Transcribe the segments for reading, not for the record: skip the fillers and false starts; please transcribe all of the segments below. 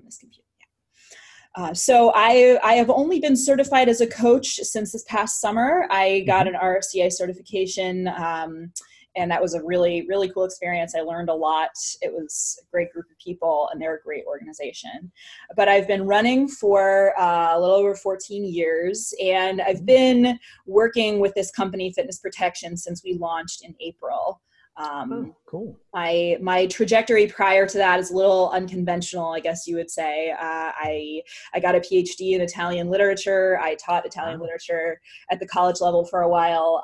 on this computer. Yeah. So I have only been certified as a coach since this past summer. I got an RFCA certification, and that was a really, really cool experience. I learned a lot. It was a great group of people, and they're a great organization. But I've been running for a little over 14 years, and I've been working with this company, Fitness Protection, since we launched in April. Cool. My trajectory prior to that is a little unconventional, I guess you would say. I got a PhD in Italian literature. I taught Italian literature at the college level for a while.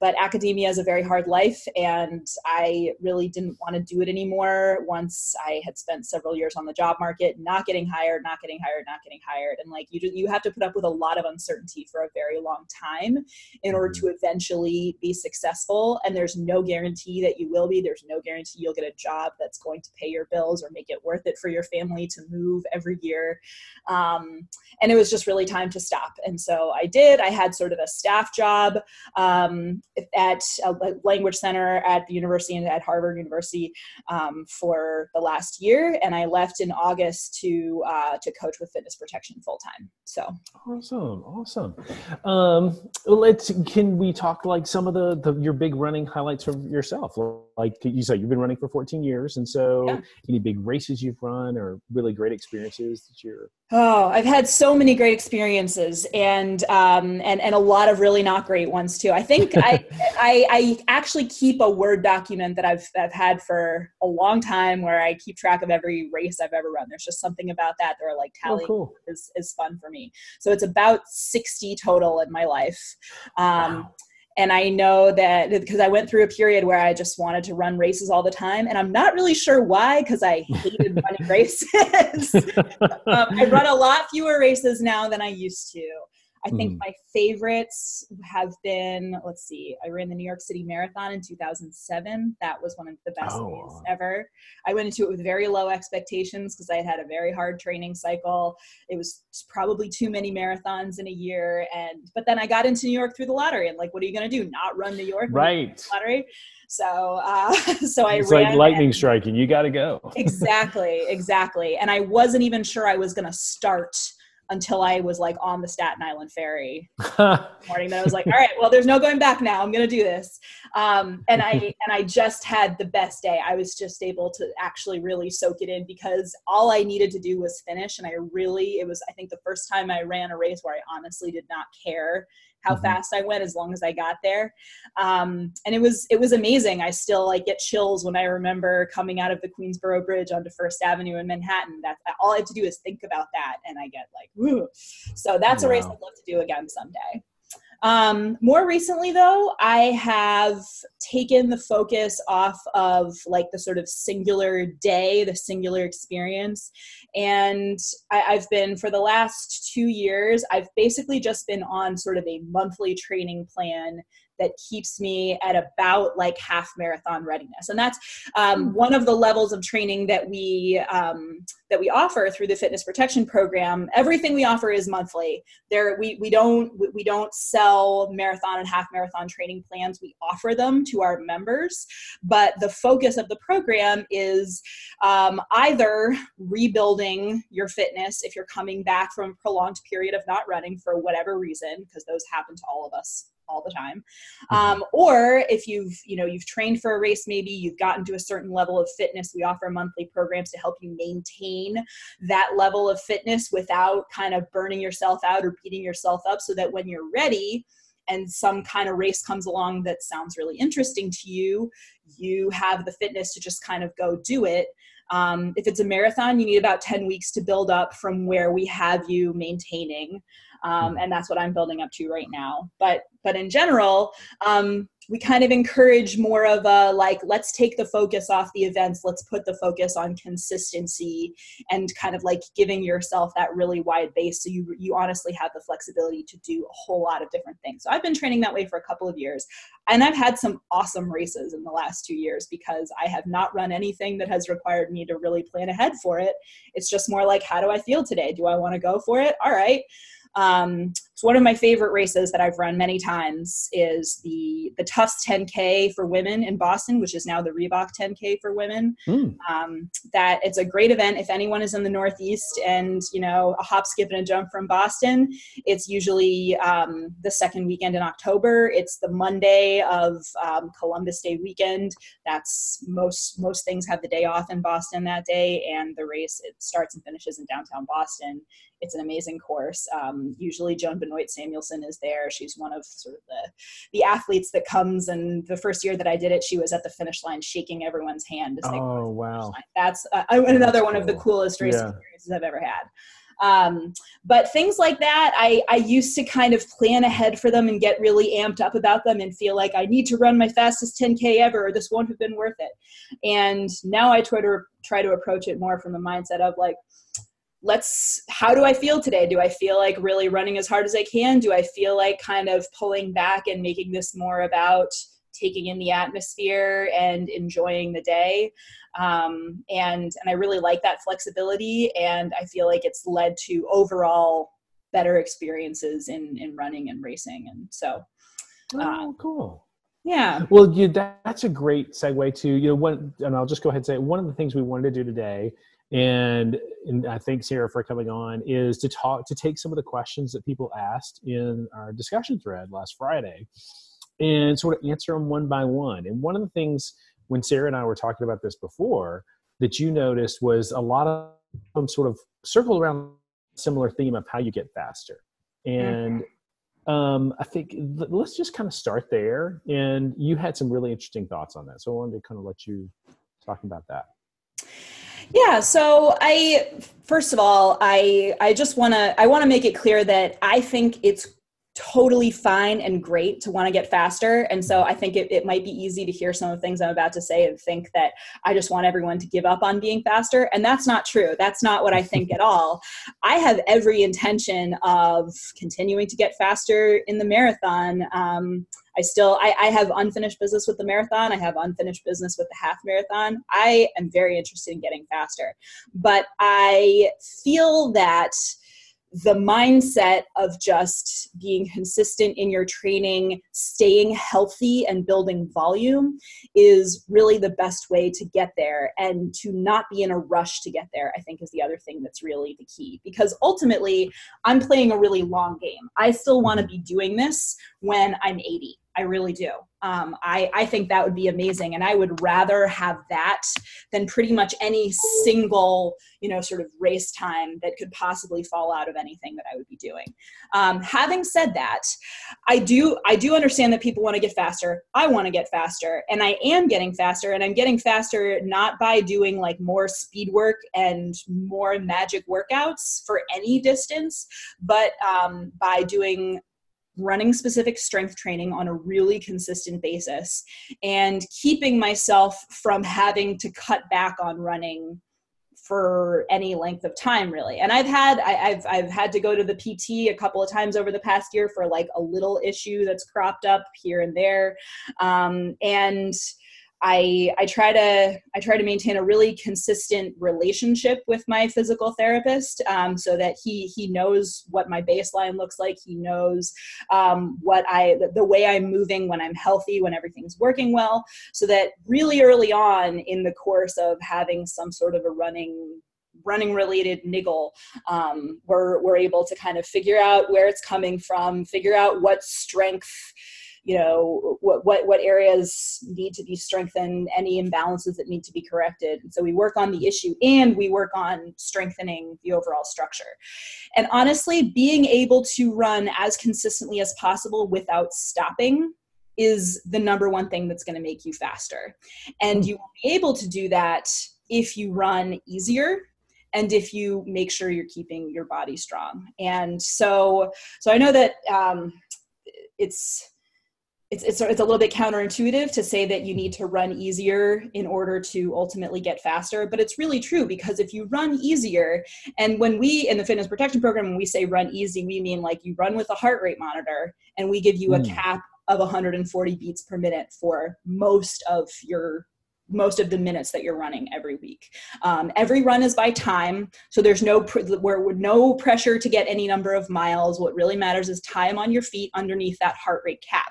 But academia is a very hard life, and I really didn't want to do it anymore once I had spent several years on the job market, not getting hired. And like, you have to put up with a lot of uncertainty for a very long time in order to eventually be successful. And there's no guarantee that you will be. There's no guarantee you'll get a job that's going to pay your bills or make it worth it for your family to move every year. And it was just really time to stop. And so I did. I had sort of a staff job at a language center at the university and at Harvard University for the last year. And I left in August to coach with Fitness Protection full time. So awesome. Can we talk like some of your big running highlights from yourself? Like you said, you've been running for 14 years. And so any big races you've run or really great experiences that you're... Oh, I've had so many great experiences, and a lot of really not great ones too. I think I actually keep a Word document that I've had for a long time where I keep track of every race I've ever run. There's just something about that that are like tallying is fun for me. So it's about 60 total in my life. Wow. And I know that because I went through a period where I just wanted to run races all the time. And I'm not really sure why, because I hated running races. I run a lot fewer races now than I used to. I think my favorites have been, let's see, I ran the New York City Marathon in 2007. That was one of the best days ever. I went into it with very low expectations because I had a very hard training cycle. It was probably too many marathons in a year. But then I got into New York through the lottery, and like, what are you going to do? Not run New York? Right. Lottery. So I ran. It's like lightning striking. You got to go. Exactly. And I wasn't even sure I was going to start until I was like on the Staten Island ferry morning. Then I was like, all right, well, there's no going back now. I'm going to do this. And I just had the best day. I was just able to actually really soak it in because all I needed to do was finish. And I think the first time I ran a race where I honestly did not care how fast I went as long as I got there. And it was amazing. I still like get chills when I remember coming out of the Queensboro Bridge onto First Avenue in Manhattan. That's all I have to do is think about that. And I get like, woo. So that's a race I'd love to do again someday. More recently though, I have taken the focus off of like the sort of singular day, the singular experience. And I've been, for the last 2 years, I've basically just been on sort of a monthly training plan that keeps me at about like half marathon readiness. And that's one of the levels of training that we offer through the Fitness Protection Program. Everything we offer is monthly. We don't sell marathon and half marathon training plans. We offer them to our members, but the focus of the program is either rebuilding your fitness if you're coming back from a prolonged period of not running for whatever reason, because those happen to all of us all the time. Or if you've trained for a race, maybe you've gotten to a certain level of fitness, we offer monthly programs to help you maintain that level of fitness without kind of burning yourself out or beating yourself up so that when you're ready and some kind of race comes along that sounds really interesting to you, you have the fitness to just kind of go do it. If it's a marathon, you need about 10 weeks to build up from where we have you maintaining. And that's what I'm building up to right now. But in general, we kind of encourage more of a, like, let's take the focus off the events. Let's put the focus on consistency and kind of like giving yourself that really wide base. So you honestly have the flexibility to do a whole lot of different things. So I've been training that way for a couple of years, and I've had some awesome races in the last 2 years because I have not run anything that has required me to really plan ahead for it. It's just more like, how do I feel today? Do I want to go for it? All right. So one of my favorite races that I've run many times is the Tufts 10K for women in Boston, which is now the Reebok 10K for women. That it's a great event. If anyone is in the Northeast and, you know, a hop, skip, and a jump from Boston, it's usually the second weekend in October. It's the Monday of Columbus Day weekend. That's most things have the day off in Boston that day, and the race, it starts and finishes in downtown Boston. It's an amazing course. Usually Joan Benoit Samuelson is there. She's one of sort of the athletes that comes, and the first year that I did it, she was at the finish line shaking everyone's hand. As they oh, wow. That's another cool. One of the coolest race experiences I've ever had. But things like that, I used to kind of plan ahead for them and get really amped up about them and feel like I need to run my fastest 10K ever, or this won't have been worth it. And now I try to approach it more from the mindset of like, how do I feel today? Do I feel like really running as hard as I can? Do I feel like kind of pulling back and making this more about taking in the atmosphere and enjoying the day? And I really like that flexibility, and I feel like it's led to overall better experiences in running and racing. And so, cool. Yeah. Well, that's a great segue to, you know, and I'll just go ahead and say one of the things we wanted to do today, and I thank Sarah for coming on, is to take some of the questions that people asked in our discussion thread last Friday and sort of answer them one by one. And one of the things when Sarah and I were talking about this before that you noticed was a lot of them sort of circled around a similar theme of how you get faster. And I think let's just kind of start there. And you had some really interesting thoughts on that, so I wanted to kind of let you talk about that. Yeah. So first of all, I just want to make it clear that I think it's totally fine and great to want to get faster. And so I think it might be easy to hear some of the things I'm about to say and think that I just want everyone to give up on being faster. And that's not true. That's not what I think at all. I have every intention of continuing to get faster in the marathon. I have unfinished business with the marathon. I have unfinished business with the half marathon. I am very interested in getting faster, but I feel that the mindset of just being consistent in your training, staying healthy and building volume is really the best way to get there, and to not be in a rush to get there, I think, is the other thing that's really the key, because ultimately I'm playing a really long game. I still want to be doing this when I'm 80. I really do. I think that would be amazing. And I would rather have that than pretty much any single, you know, sort of race time that could possibly fall out of anything that I would be doing. Having said that, I do understand that people want to get faster. I want to get faster, and I am getting faster, and I'm getting faster not by doing like more speed work and more magic workouts for any distance, but by doing running specific strength training on a really consistent basis and keeping myself from having to cut back on running for any length of time, really. And I've had to go to the PT a couple of times over the past year for like a little issue that's cropped up here and there. And I try to maintain a really consistent relationship with my physical therapist, so that he knows what my baseline looks like. He knows the way I'm moving when I'm healthy, when everything's working well, so that really early on in the course of having some sort of a running related niggle, we're able to kind of figure out where it's coming from, figure out what strength, you know, what areas need to be strengthened, any imbalances that need to be corrected. And so we work on the issue and we work on strengthening the overall structure. And honestly, being able to run as consistently as possible without stopping is the number one thing that's going to make you faster. And you will be able to do that if you run easier, and if you make sure you're keeping your body strong. And so I know that it's a little bit counterintuitive to say that you need to run easier in order to ultimately get faster, but it's really true, because if you run easier, and when we, in the Fitness Protection Program, when we say run easy, we mean like you run with a heart rate monitor, and we give you a cap of 140 beats per minute for most of your most of the minutes that you're running every week. Every run is by time, so there's no pressure to get any number of miles. What really matters is time on your feet underneath that heart rate cap.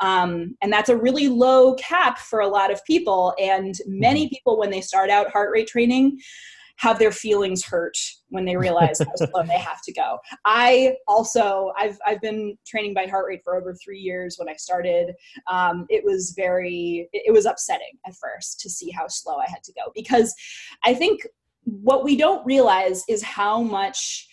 And that's a really low cap for a lot of people. And many people, when they start out heart rate training, have their feelings hurt when they realize how slow they have to go. I've been training by heart rate for over 3 years. When I started, it was upsetting at first to see how slow I had to go, because I think what we don't realize is how much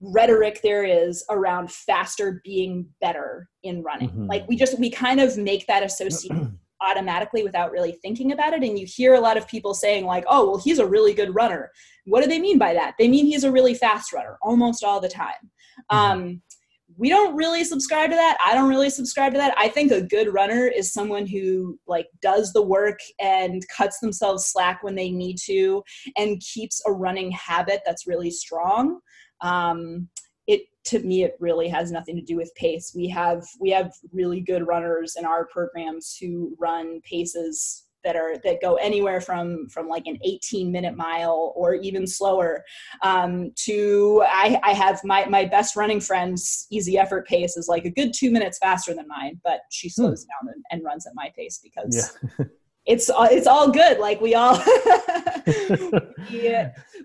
rhetoric there is around faster being better in running. Mm-hmm. Like we kind of make that association automatically without really thinking about it. And you hear a lot of people saying like, oh, well, he's a really good runner. What do they mean by that? They mean he's a really fast runner almost all the time. We don't really subscribe to that. I don't really subscribe to that. I think a good runner is someone who like does the work and cuts themselves slack when they need to and keeps a running habit that's really strong. To me, it really has nothing to do with pace. We have really good runners in our programs who run paces that go anywhere from like an 18-minute mile or even slower to I have my best running friend's easy effort pace is like a good 2 minutes faster than mine, but she slows down and runs at my pace because yeah. It's all good. Like we all,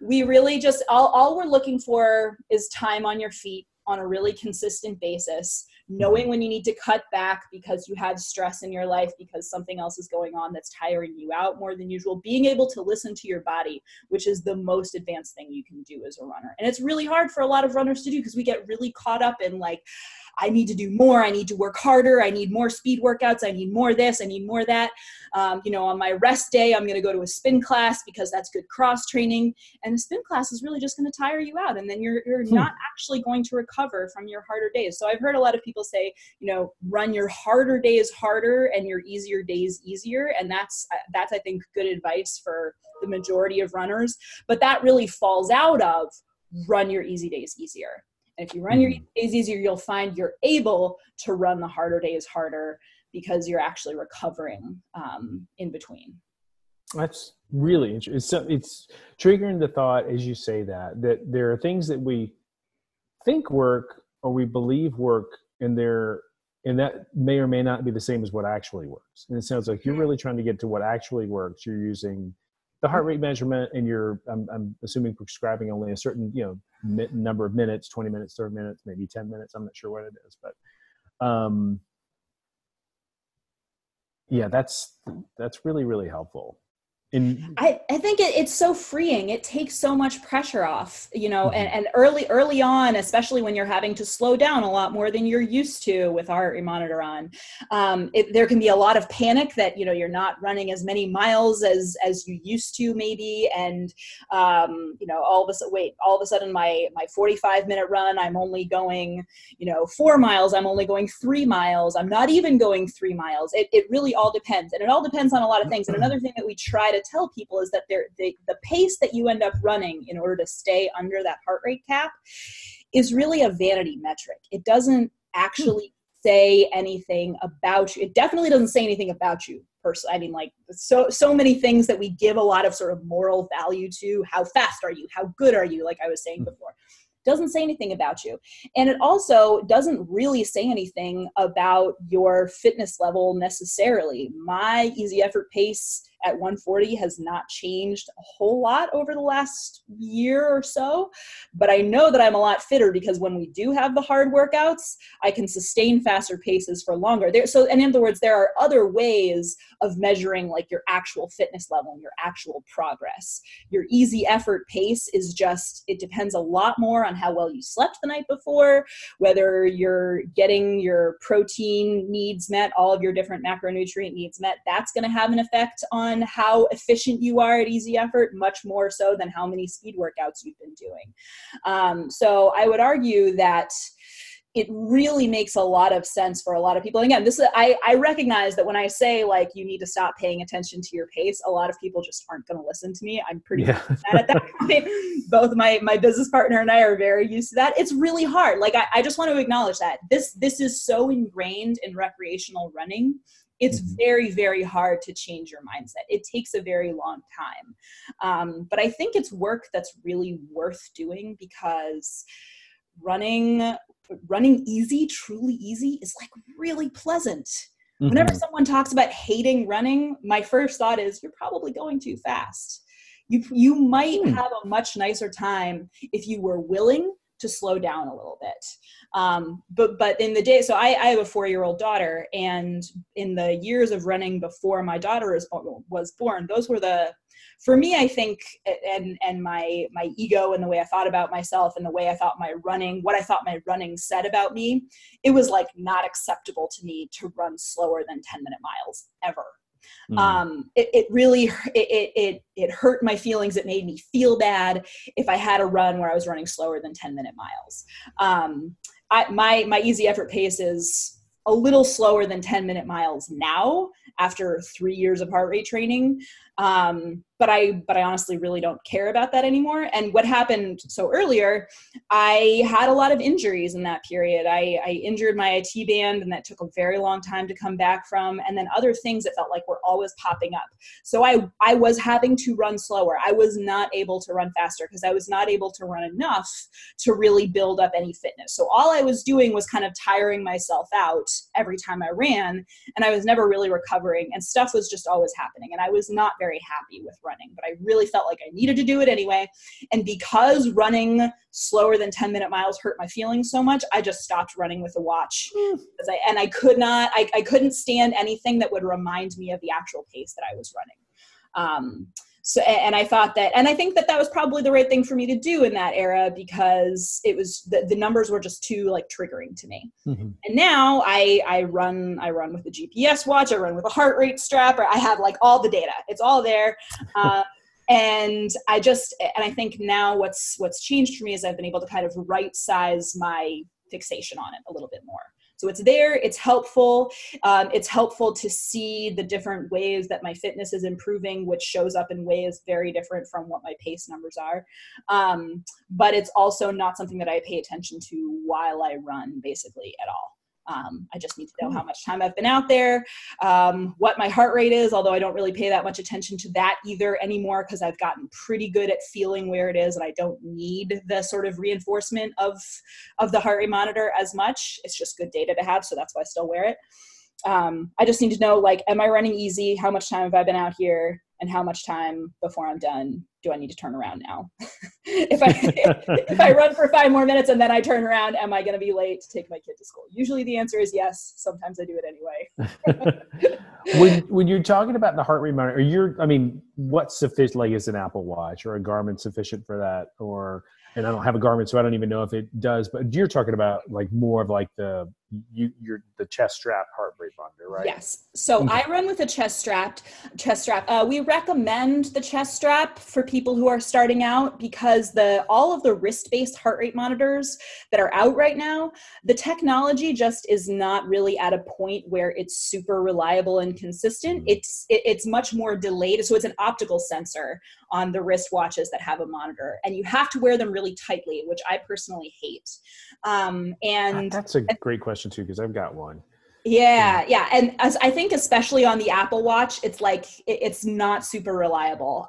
we really just, all we're looking for is time on your feet on a really consistent basis, knowing when you need to cut back because you have stress in your life, because something else is going on that's tiring you out more than usual, being able to listen to your body, which is the most advanced thing you can do as a runner. And it's really hard for a lot of runners to do because we get really caught up in like, I need to do more. I need to work harder. I need more speed workouts. I need more this. I need more that. On my rest day, I'm going to go to a spin class because that's good cross training. And the spin class is really just going to tire you out. And then you're not actually going to recover from your harder days. So I've heard a lot of people say, run your harder days harder and your easier days easier. And that's I think good advice for the majority of runners, but that really falls out of run your easy days easier. And if you run your days easier, you'll find you're able to run the harder days harder because you're actually recovering in between. That's really interesting. It's triggering the thought as you say that there are things that we think work or we believe work and that may or may not be the same as what actually works. And it sounds like you're really trying to get to what actually works. You're using the heart rate measurement, and I'm assuming prescribing only a certain, number of minutes, 20 minutes, 30 minutes, maybe 10 minutes. I'm not sure what it is, but that's really, really helpful. And I think it's so freeing. It takes so much pressure off, and early on, especially when you're having to slow down a lot more than you're used to with heart rate monitor on, there can be a lot of panic that, you're not running as many miles as you used to maybe. And, all of a sudden my 45-minute run, I'm only going, 4 miles. I'm only going 3 miles. I'm not even going 3 miles. It really all depends. And it all depends on a lot of things. And another thing that we try to tell people is that the pace that you end up running in order to stay under that heart rate cap is really a vanity metric. It doesn't actually say anything about you. It definitely doesn't say anything about you personally. I mean, like so many things that we give a lot of sort of moral value to. How fast are you? How good are you? Like I was saying before, doesn't say anything about you. And it also doesn't really say anything about your fitness level necessarily. My easy effort pace at 140 has not changed a whole lot over the last year or so, but I know that I'm a lot fitter because when we do have the hard workouts, I can sustain faster paces for longer. And in other words, there are other ways of measuring like your actual fitness level and your actual progress. Your easy effort pace is just, it depends a lot more on how well you slept the night before, whether you're getting your protein needs met, all of your different macronutrient needs met. That's going to have an effect on how efficient you are at easy effort, much more so than how many speed workouts you've been doing. So I would argue that it really makes a lot of sense for a lot of people. And again, I recognize that when I say like, you need to stop paying attention to your pace, a lot of people just aren't going to listen to me. I'm pretty bad at that point. Both my business partner and I are very used to that. It's really hard. Like, I just want to acknowledge that this is so ingrained in recreational running it's very, very hard to change your mindset. It takes a very long time. But I think it's work that's really worth doing, because running easy, truly easy, is like really pleasant. Mm-hmm. Whenever someone talks about hating running, my first thought is, you're probably going too fast. You might have a much nicer time if you were willing to slow down a little bit. But in the day, so I have a 4-year-old daughter, and in the years of running before my daughter was born, those were the, for me, I think, and my ego and the way I thought about myself and the way I thought my running, what I thought my running said about me, it was like not acceptable to me to run slower than 10-minute miles ever. Mm. It really hurt my feelings. It made me feel bad if I had a run where I was running slower than 10-minute miles. My easy effort pace is a little slower than 10-minute miles now after 3 years of heart rate training. But I honestly really don't care about that anymore. And what happened so earlier, I had a lot of injuries in that period. I injured my IT band, and that took a very long time to come back from. And then other things that felt like were always popping up. So I was having to run slower. I was not able to run faster because I was not able to run enough to really build up any fitness. So all I was doing was kind of tiring myself out every time I ran, and I was never really recovering, and stuff was just always happening. And I was not very happy with running, but I really felt like I needed to do it anyway. And because running slower than 10-minute miles hurt my feelings so much, I just stopped running with a watch. I couldn't stand anything that would remind me of the actual pace that I was running. I think that was probably the right thing for me to do in that era, because it was, the numbers were just too like triggering to me. Mm-hmm. And now I run with a GPS watch. I run with a heart rate strap, or I have like all the data. It's all there. And I think now what's changed for me is I've been able to kind of right size my fixation on it a little bit more. So it's there, it's helpful. It's helpful to see the different ways that my fitness is improving, which shows up in ways very different from what my pace numbers are. But it's also not something that I pay attention to while I run, basically, at all. I just need to know how much time I've been out there, what my heart rate is, although I don't really pay that much attention to that either anymore, because I've gotten pretty good at feeling where it is, and I don't need the sort of reinforcement of the heart rate monitor as much. It's just good data to have, so that's why I still wear it. I just need to know, like, am I running easy? How much time have I been out here? And how much time before I'm done do I need to turn around now? If I run for 5 more minutes and then I turn around, am I going to be late to take my kid to school? Usually the answer is yes. Sometimes I do it anyway. When you're talking about the heart rate monitor, what's sufficient? Like, is an Apple Watch or a Garmin sufficient for that? And I don't have a Garmin, so I don't even know if it does. But you're talking about like more of like the chest strap heart rate monitor, right? Yes. So okay. I run with a chest strap. We recommend the chest strap for people who are starting out, because all of the wrist-based heart rate monitors that are out right now, the technology just is not really at a point where it's super reliable and consistent. Mm-hmm. It's much more delayed. So it's an optical sensor on the wristwatches that have a monitor, and you have to wear them really tightly, which I personally hate. That's a great question too, because I've got one. Yeah. And as I think, especially on the Apple Watch, it's like, it's not super reliable.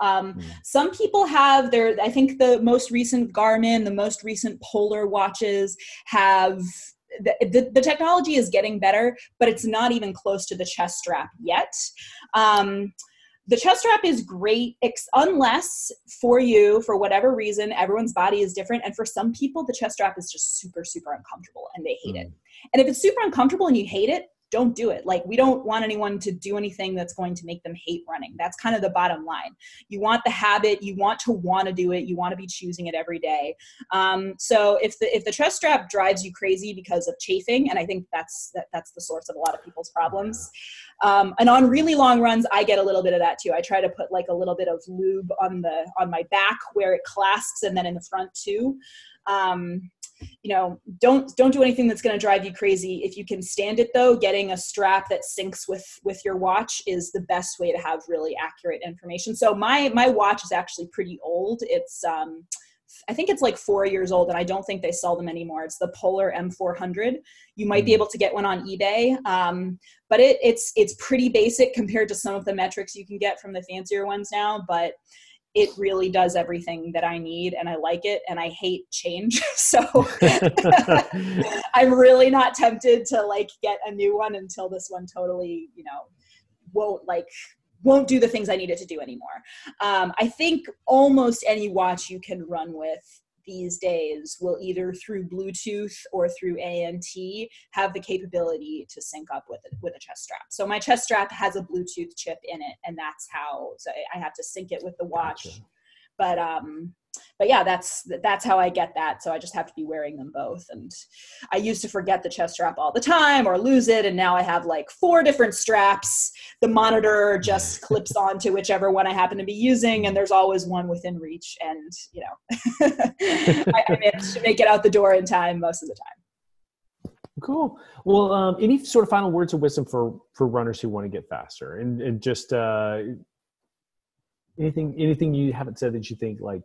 Some people have I think the most recent Garmin, the most recent Polar watches have, the technology is getting better, but it's not even close to the chest strap yet. The chest strap is great, unless for whatever reason, everyone's body is different. And for some people, the chest strap is just super, super uncomfortable and they hate it. And if it's super uncomfortable and you hate it, don't do it. Like, we don't want anyone to do anything that's going to make them hate running. That's kind of the bottom line. You want the habit, you want to do it, you want to be choosing it every day. So if the chest strap drives you crazy because of chafing, and I think that's the source of a lot of people's problems. And on really long runs, I get a little bit of that too. I try to put like a little bit of lube on my back where it clasps, and then in the front too. Don't do anything that's going to drive you crazy. If you can stand it though, getting a strap that syncs with your watch is the best way to have really accurate information. So my watch is actually pretty old. It's I think it's like 4 years old, and I don't think they sell them anymore. It's the Polar M400. You might be able to get one on eBay, but it's pretty basic compared to some of the metrics you can get from the fancier ones now, but it really does everything that I need, and I like it, and I hate change. So I'm really not tempted to like get a new one until this one totally, you know, won't do the things I need it to do anymore. I think almost any watch you can run with these days will either through Bluetooth or through ANT have the capability to sync up with a chest strap. So my chest strap has a Bluetooth chip in it, and that's how, so I have to sync it with the watch. Gotcha. But yeah, that's how I get that. So I just have to be wearing them both. And I used to forget the chest strap all the time or lose it. And now I have like 4 different straps. The monitor just clips onto whichever one I happen to be using. And there's always one within reach. And, you know, I managed to make it out the door in time most of the time. Cool. Well, any sort of final words of wisdom for runners who want to get faster and just, anything you haven't said that you think like,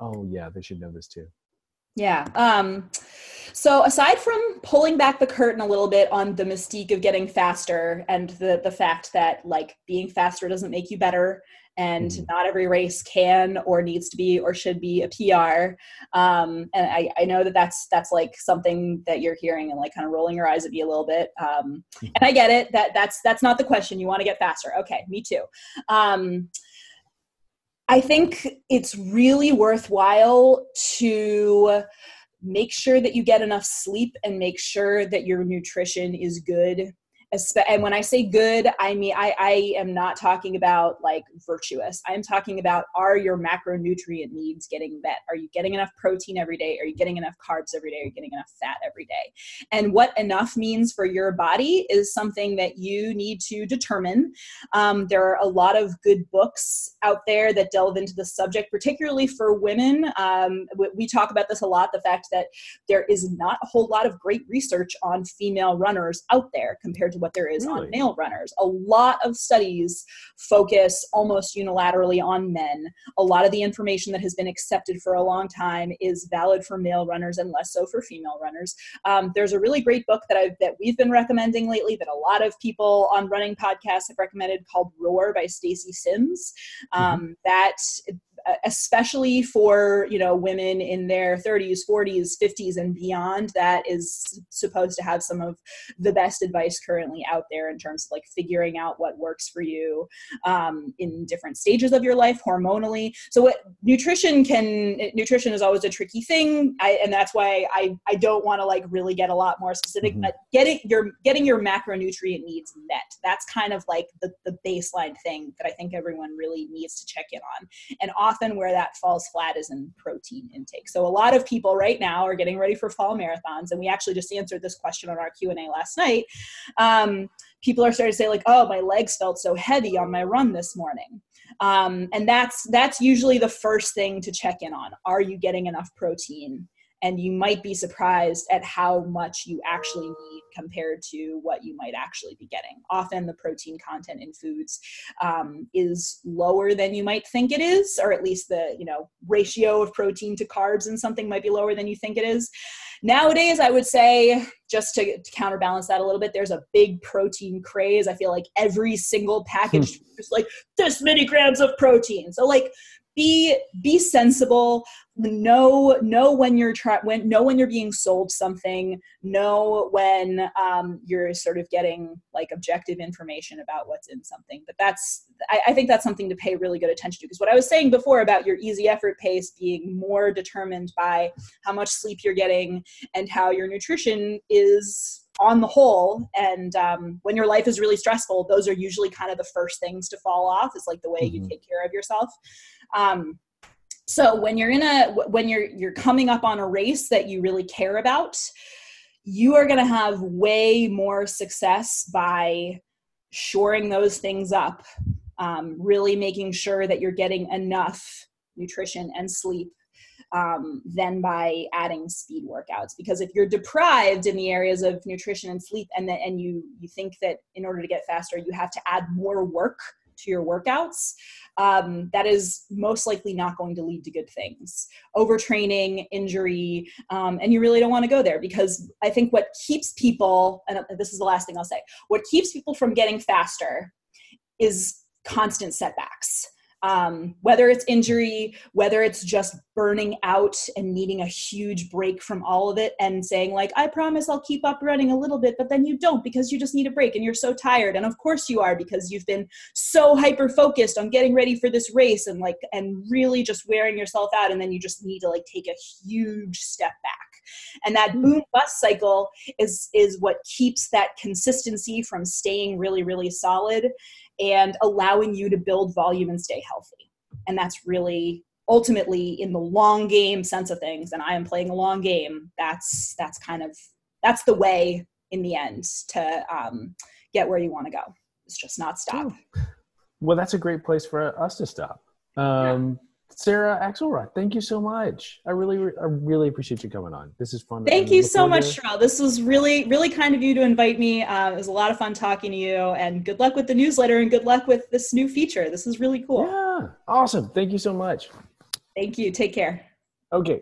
oh yeah, they should know this too. Yeah. So aside from pulling back the curtain a little bit on the mystique of getting faster and the fact that like being faster doesn't make you better and not every race can or needs to be or should be a PR. And I know that that's like something that you're hearing and like kind of rolling your eyes at me a little bit. And I get it. That's not the question. You want to get faster. Okay. Me too. I think it's really worthwhile to make sure that you get enough sleep and make sure that your nutrition is good. And when I say good, I mean, I am not talking about like virtuous. I'm talking about, are your macronutrient needs getting met? Are you getting enough protein every day? Are you getting enough carbs every day? Are you getting enough fat every day? And what enough means for your body is something that you need to determine. There are a lot of good books out there that delve into the subject, particularly for women. We talk about this a lot, the fact that there is not a whole lot of great research on female runners out there compared to what there is on male runners. A lot of studies focus almost unilaterally on men. A lot of the information that has been accepted for a long time is valid for male runners and less so for female runners. There's a really great book that we've been recommending lately that a lot of people on running podcasts have recommended called Roar by Stacy Sims. That especially for, you know, women in their 30s, 40s, 50s, and beyond, that is supposed to have some of the best advice currently out there in terms of like figuring out what works for you in different stages of your life hormonally. So what nutrition is always a tricky thing. And that's why I don't want to like really get a lot more specific, but getting your macronutrient needs met. That's kind of like the baseline thing that I think everyone really needs to check in on. And often where that falls flat is in protein intake. So a lot of people right now are getting ready for fall marathons. And we actually just answered this question on our Q&A last night. People are starting to say like, oh, my legs felt so heavy on my run this morning. And that's usually the first thing to check in on. Are you getting enough protein? And you might be surprised at how much you actually need compared to what you might actually be getting. Often the protein content in foods is lower than you might think it is, or at least the, you know, ratio of protein to carbs and something might be lower than you think it is. Nowadays, I would say, just to counterbalance that a little bit, there's a big protein craze. I feel like every single package is like this many grams of protein. So like, be sensible. Know when you're being sold something. Know when you're sort of getting like objective information about what's in something. But I think that's something to pay really good attention to, because what I was saying before about your easy effort pace being more determined by how much sleep you're getting and how your nutrition is on the whole. And when your life is really stressful, those are usually kind of the first things to fall off, is like the way you take care of yourself. So when you're coming up on a race that you really care about, you are going to have way more success by shoring those things up, really making sure that you're getting enough nutrition and sleep, than by adding speed workouts. Because if you're deprived in the areas of nutrition and sleep, and you think that in order to get faster, you have to add more work to your workouts, that is most likely not going to lead to good things. Overtraining, injury, and you really don't want to go there, because I think what keeps people, and this is the last thing I'll say, what keeps people from getting faster is constant setbacks. Whether it's injury, whether it's just burning out and needing a huge break from all of it and saying like, I promise I'll keep up running a little bit, but then you don't, because you just need a break and you're so tired. And of course you are, because you've been so hyper-focused on getting ready for this race and like, and really just wearing yourself out. And then you just need to like take a huge step back. And that boom bust cycle is what keeps that consistency from staying really, really solid and allowing you to build volume and stay healthy. And that's really ultimately in the long game sense of things. And I am playing a long game. That's the way in the end to get where you want to go. It's just not stop. Well, that's a great place for us to stop. Yeah. Sarah Axelrod, thank you so much. I really appreciate you coming on. This is fun. Thank you so much, Sherelle. This was really, really kind of you to invite me. It was a lot of fun talking to you, and good luck with the newsletter and good luck with this new feature. This is really cool. Yeah, awesome. Thank you so much. Thank you. Take care. Okay.